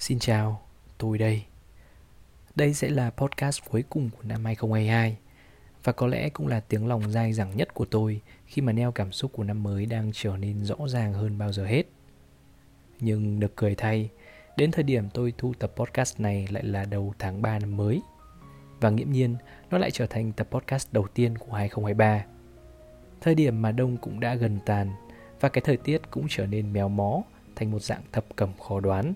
Xin chào, tôi đây. Đây sẽ là podcast cuối cùng của năm 2022 và có lẽ cũng là tiếng lòng dai dẳng nhất của tôi khi mà neo cảm xúc của năm mới đang trở nên rõ ràng hơn bao giờ hết. Nhưng được cười thay, đến thời điểm tôi thu tập podcast này lại là đầu tháng 3 năm mới và nghiễm nhiên nó lại trở thành tập podcast đầu tiên của 2023. Thời điểm mà đông cũng đã gần tàn và cái thời tiết cũng trở nên méo mó thành một dạng thập cẩm khó đoán.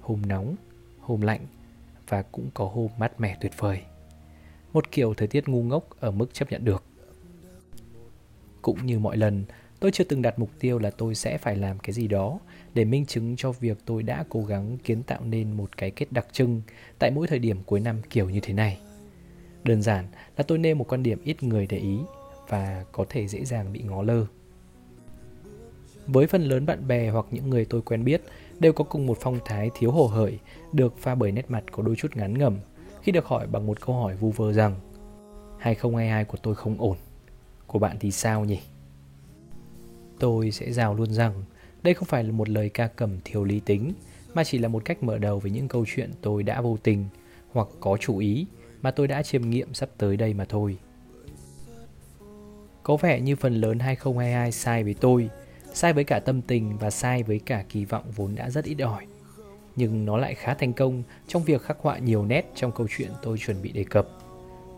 Hôm nóng, hôm lạnh và cũng có hôm mát mẻ tuyệt vời. Một kiểu thời tiết ngu ngốc ở mức chấp nhận được. Cũng như mọi lần, tôi chưa từng đặt mục tiêu là tôi sẽ phải làm cái gì đó để minh chứng cho việc tôi đã cố gắng kiến tạo nên một cái kết đặc trưng tại mỗi thời điểm cuối năm kiểu như thế này. Đơn giản là tôi nêu một quan điểm ít người để ý và có thể dễ dàng bị ngó lơ. Với phần lớn bạn bè hoặc những người tôi quen biết đều có cùng một phong thái thiếu hồ hởi, được pha bởi nét mặt có đôi chút ngán ngẩm khi được hỏi bằng một câu hỏi vu vơ rằng 2022 của tôi không ổn, của bạn thì sao nhỉ? Tôi sẽ rào luôn rằng đây không phải là một lời ca cẩm thiếu lý tính, mà chỉ là một cách mở đầu với những câu chuyện tôi đã vô tình hoặc có chủ ý mà tôi đã chiêm nghiệm sắp tới đây mà thôi. Có vẻ như phần lớn 2022 sai với tôi, sai với cả tâm tình và sai với cả kỳ vọng vốn đã rất ít ỏi. Nhưng nó lại khá thành công trong việc khắc họa nhiều nét trong câu chuyện tôi chuẩn bị đề cập.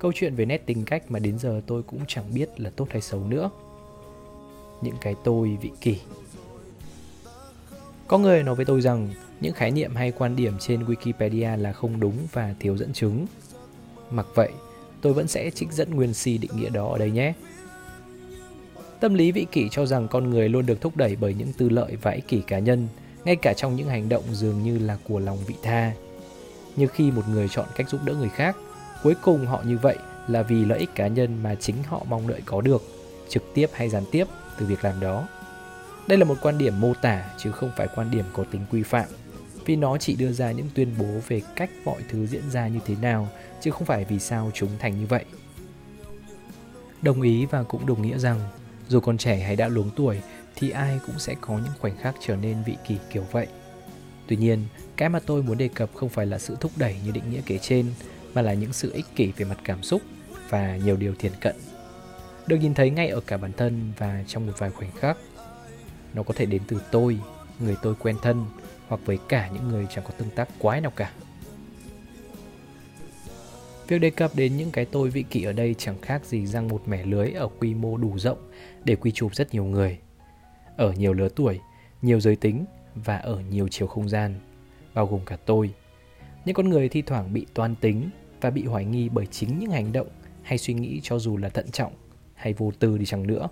Câu chuyện về nét tính cách mà đến giờ tôi cũng chẳng biết là tốt hay xấu nữa. Những cái tôi vị kỷ. Có người nói với tôi rằng những khái niệm hay quan điểm trên Wikipedia là không đúng và thiếu dẫn chứng. Mặc vậy, tôi vẫn sẽ trích dẫn nguyên si định nghĩa đó ở đây nhé. Tâm lý vị kỷ cho rằng con người luôn được thúc đẩy bởi những tư lợi và ích kỷ cá nhân, ngay cả trong những hành động dường như là của lòng vị tha. Như khi một người chọn cách giúp đỡ người khác, cuối cùng họ như vậy là vì lợi ích cá nhân mà chính họ mong đợi có được, trực tiếp hay gián tiếp từ việc làm đó. Đây là một quan điểm mô tả chứ không phải quan điểm có tính quy phạm, vì nó chỉ đưa ra những tuyên bố về cách mọi thứ diễn ra như thế nào, chứ không phải vì sao chúng thành như vậy. Đồng ý và cũng đồng nghĩa rằng dù còn trẻ hay đã luống tuổi thì ai cũng sẽ có những khoảnh khắc trở nên vị kỷ kiểu vậy. Tuy nhiên, cái mà tôi muốn đề cập không phải là sự thúc đẩy như định nghĩa kể trên, mà là những sự ích kỷ về mặt cảm xúc và nhiều điều thiển cận. Được nhìn thấy ngay ở cả bản thân và trong một vài khoảnh khắc. Nó có thể đến từ tôi, người tôi quen thân hoặc với cả những người chẳng có tương tác quái nào cả. Việc đề cập đến những cái tôi vị kỷ ở đây chẳng khác gì răng một mẻ lưới ở quy mô đủ rộng để quy chụp rất nhiều người. Ở nhiều lứa tuổi, nhiều giới tính và ở nhiều chiều không gian, bao gồm cả tôi. Những con người thi thoảng bị toan tính và bị hoài nghi bởi chính những hành động hay suy nghĩ cho dù là thận trọng hay vô tư đi chăng nữa.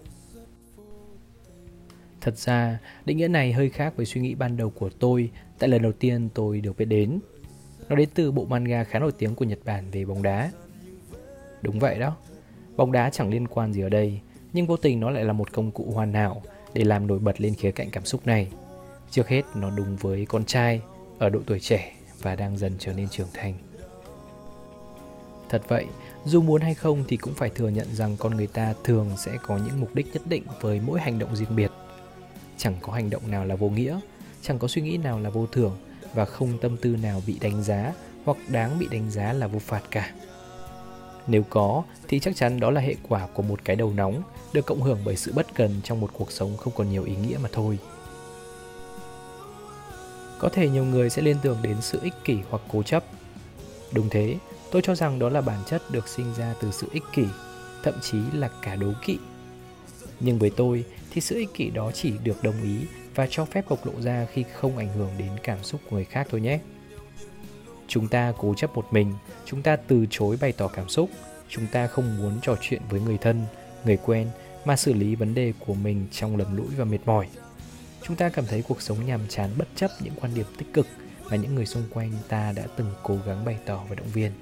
Thật ra, định nghĩa này hơi khác với suy nghĩ ban đầu của tôi tại lần đầu tiên tôi được biết đến. Nó đến từ bộ manga khá nổi tiếng của Nhật Bản về bóng đá. Đúng vậy đó, bóng đá chẳng liên quan gì ở đây, nhưng vô tình nó lại là một công cụ hoàn hảo để làm nổi bật lên khía cạnh cảm xúc này. Trước hết nó đúng với con trai ở độ tuổi trẻ và đang dần trở nên trưởng thành. Thật vậy, dù muốn hay không thì cũng phải thừa nhận rằng con người ta thường sẽ có những mục đích nhất định với mỗi hành động riêng biệt. Chẳng có hành động nào là vô nghĩa, chẳng có suy nghĩ nào là vô thưởng, và không tâm tư nào bị đánh giá hoặc đáng bị đánh giá là vô phạt cả. Nếu có thì chắc chắn đó là hệ quả của một cái đầu nóng được cộng hưởng bởi sự bất cần trong một cuộc sống không còn nhiều ý nghĩa mà thôi. Có thể nhiều người sẽ liên tưởng đến sự ích kỷ hoặc cố chấp. Đúng thế, tôi cho rằng đó là bản chất được sinh ra từ sự ích kỷ, thậm chí là cả đố kỵ. Nhưng với tôi thì sự ích kỷ đó chỉ được đồng ý và cho phép bộc lộ ra khi không ảnh hưởng đến cảm xúc của người khác thôi nhé. Chúng ta cố chấp một mình, chúng ta từ chối bày tỏ cảm xúc, chúng ta không muốn trò chuyện với người thân, người quen mà xử lý vấn đề của mình trong lầm lũi và mệt mỏi. Chúng ta cảm thấy cuộc sống nhàm chán bất chấp những quan điểm tích cực mà những người xung quanh ta đã từng cố gắng bày tỏ và động viên.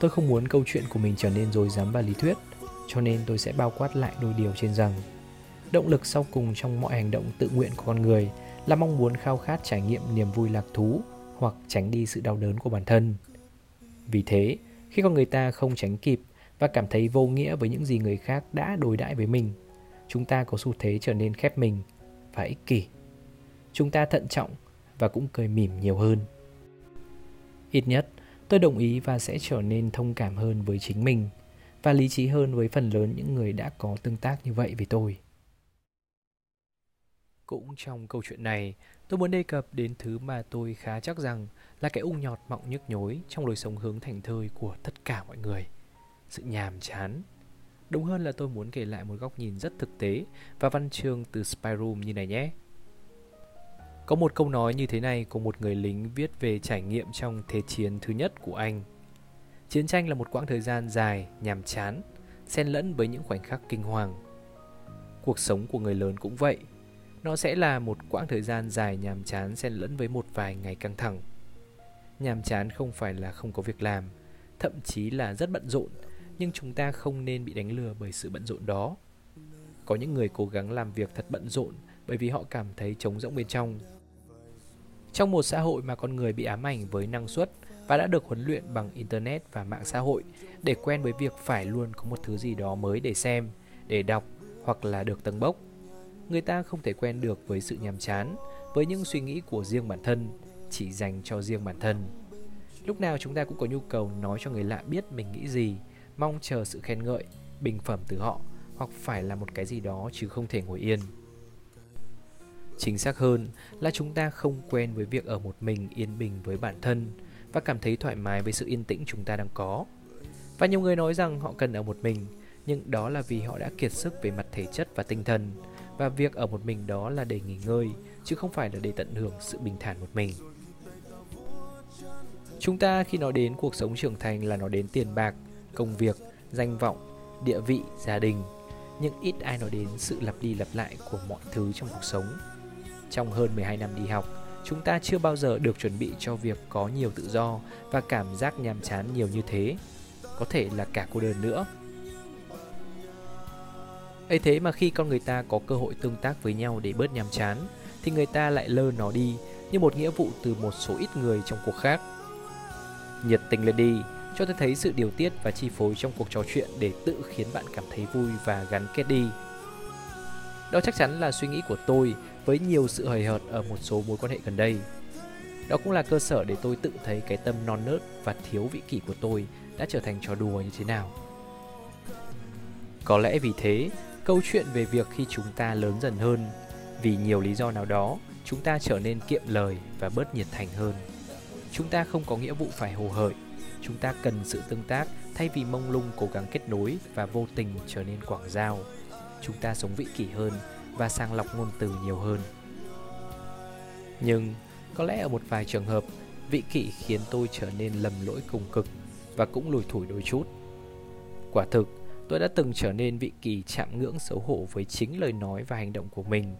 Tôi không muốn câu chuyện của mình trở nên rối rắm và lý thuyết, cho nên tôi sẽ bao quát lại đôi điều trên rằng động lực sau cùng trong mọi hành động tự nguyện của con người là mong muốn khao khát trải nghiệm niềm vui lạc thú hoặc tránh đi sự đau đớn của bản thân. Vì thế, khi con người ta không tránh kịp và cảm thấy vô nghĩa với những gì người khác đã đối đãi với mình, chúng ta có xu thế trở nên khép mình và ích kỷ. Chúng ta thận trọng và cũng cười mỉm nhiều hơn. Ít nhất, tôi đồng ý và sẽ trở nên thông cảm hơn với chính mình và lý trí hơn với phần lớn những người đã có tương tác như vậy với tôi. Cũng trong câu chuyện này, tôi muốn đề cập đến thứ mà tôi khá chắc rằng là cái ung nhọt mọng nhức nhối trong lối sống hướng thành thơi của tất cả mọi người. Sự nhàm chán. Đúng hơn là tôi muốn kể lại một góc nhìn rất thực tế và văn chương từ Spy Room như này nhé. Có một câu nói như thế này của một người lính viết về trải nghiệm trong Thế chiến thứ nhất của Anh. Chiến tranh là một quãng thời gian dài, nhàm chán, xen lẫn với những khoảnh khắc kinh hoàng. Cuộc sống của người lớn cũng vậy. Nó sẽ là một quãng thời gian dài nhàm chán xen lẫn với một vài ngày căng thẳng. Nhàm chán không phải là không có việc làm, thậm chí là rất bận rộn, nhưng chúng ta không nên bị đánh lừa bởi sự bận rộn đó. Có những người cố gắng làm việc thật bận rộn bởi vì họ cảm thấy trống rỗng bên trong. Trong một xã hội mà con người bị ám ảnh với năng suất và đã được huấn luyện bằng Internet và mạng xã hội để quen với việc phải luôn có một thứ gì đó mới để xem, để đọc hoặc là được tâng bốc, người ta không thể quen được với sự nhàm chán, với những suy nghĩ của riêng bản thân, chỉ dành cho riêng bản thân. Lúc nào chúng ta cũng có nhu cầu nói cho người lạ biết mình nghĩ gì, mong chờ sự khen ngợi, bình phẩm từ họ, hoặc phải là một cái gì đó chứ không thể ngồi yên. Chính xác hơn là chúng ta không quen với việc ở một mình yên bình với bản thân và cảm thấy thoải mái với sự yên tĩnh chúng ta đang có. Và nhiều người nói rằng họ cần ở một mình, nhưng đó là vì họ đã kiệt sức về mặt thể chất và tinh thần, và việc ở một mình đó là để nghỉ ngơi, chứ không phải là để tận hưởng sự bình thản một mình. Chúng ta khi nói đến cuộc sống trưởng thành là nói đến tiền bạc, công việc, danh vọng, địa vị, gia đình, nhưng ít ai nói đến sự lặp đi lặp lại của mọi thứ trong cuộc sống. Trong hơn 12 năm đi học, chúng ta chưa bao giờ được chuẩn bị cho việc có nhiều tự do và cảm giác nhàm chán nhiều như thế, có thể là cả cô đơn nữa. Ấy thế mà khi con người ta có cơ hội tương tác với nhau để bớt nhàm chán, thì người ta lại lơ nó đi như một nghĩa vụ từ một số ít người trong cuộc khác. Nhiệt tình lên đi, cho tôi thấy sự điều tiết và chi phối trong cuộc trò chuyện để tự khiến bạn cảm thấy vui và gắn kết đi. Đó chắc chắn là suy nghĩ của tôi với nhiều sự hời hợt ở một số mối quan hệ gần đây. Đó cũng là cơ sở để tôi tự thấy cái tâm non nớt và thiếu vị kỷ của tôi đã trở thành trò đùa như thế nào. Có lẽ vì thế, câu chuyện về việc khi chúng ta lớn dần hơn, vì nhiều lý do nào đó, chúng ta trở nên kiệm lời và bớt nhiệt thành hơn. Chúng ta không có nghĩa vụ phải hồ hởi, chúng ta cần sự tương tác thay vì mông lung cố gắng kết nối và vô tình trở nên quảng giao. Chúng ta sống vị kỷ hơn và sàng lọc ngôn từ nhiều hơn. Nhưng có lẽ ở một vài trường hợp, vị kỷ khiến tôi trở nên lầm lỗi cùng cực và cũng lủi thủi đôi chút. Quả thực, tôi đã từng trở nên vị kỷ chạm ngưỡng xấu hổ với chính lời nói và hành động của mình.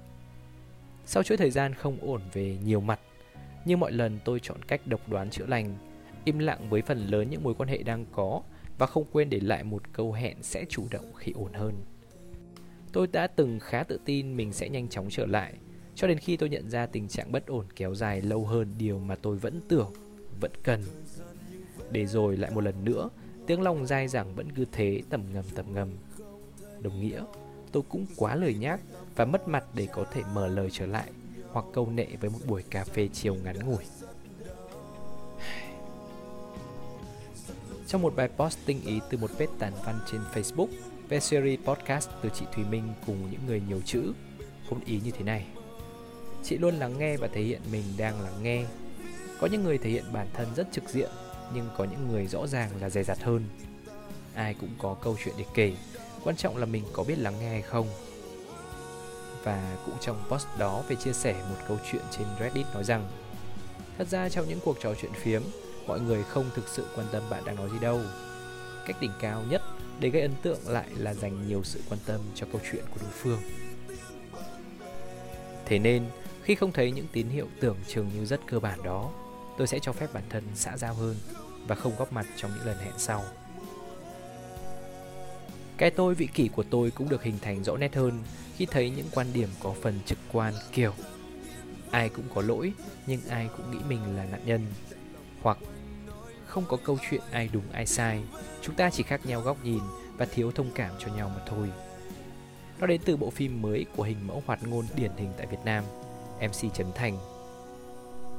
Sau chuỗi thời gian không ổn về nhiều mặt, nhưng mọi lần tôi chọn cách độc đoán chữa lành, im lặng với phần lớn những mối quan hệ đang có và không quên để lại một câu hẹn sẽ chủ động khi ổn hơn. Tôi đã từng khá tự tin mình sẽ nhanh chóng trở lại, cho đến khi tôi nhận ra tình trạng bất ổn kéo dài lâu hơn điều mà tôi vẫn tưởng, vẫn cần. Để rồi lại một lần nữa, tiếng lòng dai dẳng vẫn cứ thế tầm ngầm. Đồng nghĩa, tôi cũng quá lời nhác và mất mặt để có thể mở lời trở lại hoặc câu nệ với một buổi cà phê chiều ngắn ngủi. Trong một bài post tinh ý từ một page tản văn trên Facebook về series podcast từ chị Thùy Minh cùng những người nhiều chữ, không ý như thế này. Chị luôn lắng nghe và thể hiện mình đang lắng nghe. Có những người thể hiện bản thân rất trực diện, nhưng có những người rõ ràng là dè dặt hơn. Ai cũng có câu chuyện để kể, quan trọng là mình có biết lắng nghe hay không. Và cũng trong post đó về chia sẻ một câu chuyện trên Reddit nói rằng, thật ra trong những cuộc trò chuyện phiếm, mọi người không thực sự quan tâm bạn đang nói gì đâu. Cách đỉnh cao nhất để gây ấn tượng lại là dành nhiều sự quan tâm cho câu chuyện của đối phương. Thế nên, khi không thấy những tín hiệu tưởng chừng như rất cơ bản đó, tôi sẽ cho phép bản thân xã giao hơn và không góp mặt trong những lần hẹn sau. Cái tôi vị kỷ của tôi cũng được hình thành rõ nét hơn khi thấy những quan điểm có phần trực quan kiểu ai cũng có lỗi nhưng ai cũng nghĩ mình là nạn nhân, hoặc không có câu chuyện ai đúng ai sai, chúng ta chỉ khác nhau góc nhìn và thiếu thông cảm cho nhau mà thôi. Nó đến từ bộ phim mới của hình mẫu hoạt ngôn điển hình tại Việt Nam, MC Trấn Thành.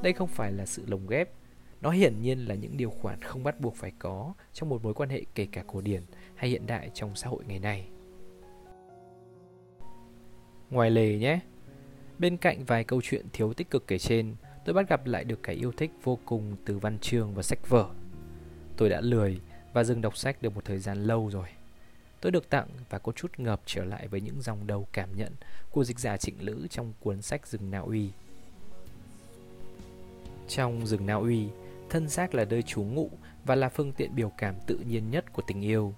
Đây không phải là sự lồng ghép. Nó hiển nhiên là những điều khoản không bắt buộc phải có trong một mối quan hệ kể cả cổ điển hay hiện đại trong xã hội ngày nay. Ngoài lề nhé. Bên cạnh vài câu chuyện thiếu tích cực kể trên, tôi bắt gặp lại được cái yêu thích vô cùng từ văn chương và sách vở. Tôi đã lười và dừng đọc sách được một thời gian lâu rồi. Tôi được tặng và có chút ngợp trở lại với những dòng đầu cảm nhận của dịch giả Trịnh Lữ trong cuốn sách Rừng Na Uy. Trong Rừng Na Uy, thân xác là nơi trú ngụ và là phương tiện biểu cảm tự nhiên nhất của tình yêu.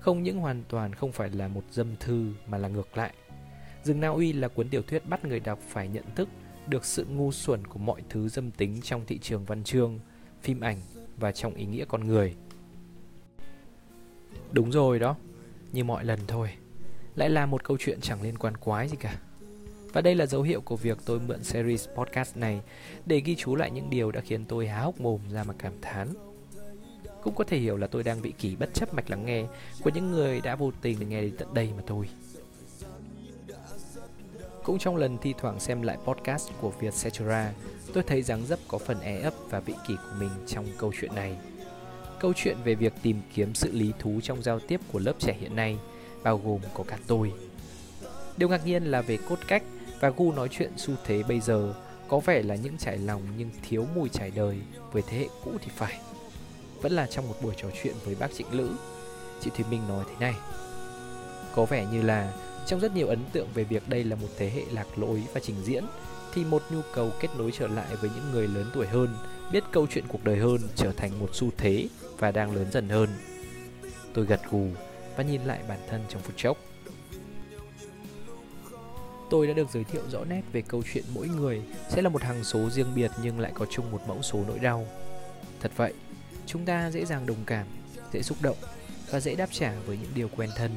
Không những hoàn toàn không phải là một dâm thư mà là ngược lại. Rừng Na Uy là cuốn tiểu thuyết bắt người đọc phải nhận thức được sự ngu xuẩn của mọi thứ dâm tính trong thị trường văn chương, phim ảnh và trong ý nghĩa con người. Đúng rồi đó, như mọi lần thôi, lại là một câu chuyện chẳng liên quan quái gì cả. Và đây là dấu hiệu của việc tôi mượn series podcast này để ghi chú lại những điều đã khiến tôi há hốc mồm ra mà cảm thán. Cũng có thể hiểu là tôi đang bị kỷ bất chấp mạch lắng nghe của những người đã vô tình nghe đến tận đây mà thôi. Cũng trong lần thi thoảng xem lại podcast của Vietcetera, tôi thấy dáng dấp có phần é ấp và vị kỷ của mình trong câu chuyện này. Câu chuyện về việc tìm kiếm sự lý thú trong giao tiếp của lớp trẻ hiện nay, bao gồm có cả tôi. Điều ngạc nhiên là về cốt cách và gu nói chuyện xu thế bây giờ có vẻ là những trải lòng nhưng thiếu mùi trải đời với thế hệ cũ thì phải. Vẫn là trong một buổi trò chuyện với bác Trịnh Lữ, chị Thùy Minh nói thế này. Có vẻ như là trong rất nhiều ấn tượng về việc đây là một thế hệ lạc lối và trình diễn, thì một nhu cầu kết nối trở lại với những người lớn tuổi hơn, biết câu chuyện cuộc đời hơn trở thành một xu thế và đang lớn dần hơn. Tôi gật gù và nhìn lại bản thân trong phút chốc. Tôi đã được giới thiệu rõ nét về câu chuyện mỗi người sẽ là một hằng số riêng biệt nhưng lại có chung một mẫu số nỗi đau. Thật vậy, chúng ta dễ dàng đồng cảm, dễ xúc động và dễ đáp trả với những điều quen thân.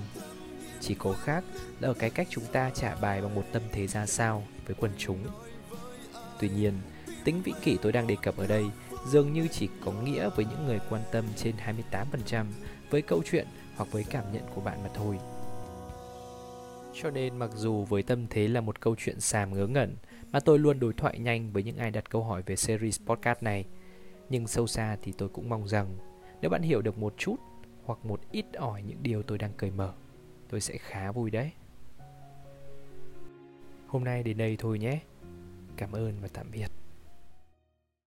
Chỉ có khác là ở cái cách chúng ta trả bài bằng một tâm thế ra sao với quần chúng. Tuy nhiên, tính vị kỷ tôi đang đề cập ở đây dường như chỉ có nghĩa với những người quan tâm trên 28% với câu chuyện hoặc với cảm nhận của bạn mà thôi. Cho nên mặc dù với tâm thế là một câu chuyện xàm ngớ ngẩn mà tôi luôn đối thoại nhanh với những ai đặt câu hỏi về series podcast này, nhưng sâu xa thì tôi cũng mong rằng nếu bạn hiểu được một chút hoặc một ít ỏi những điều tôi đang cởi mở, tôi sẽ khá vui đấy. Hôm nay đến đây thôi nhé. Cảm ơn và tạm biệt.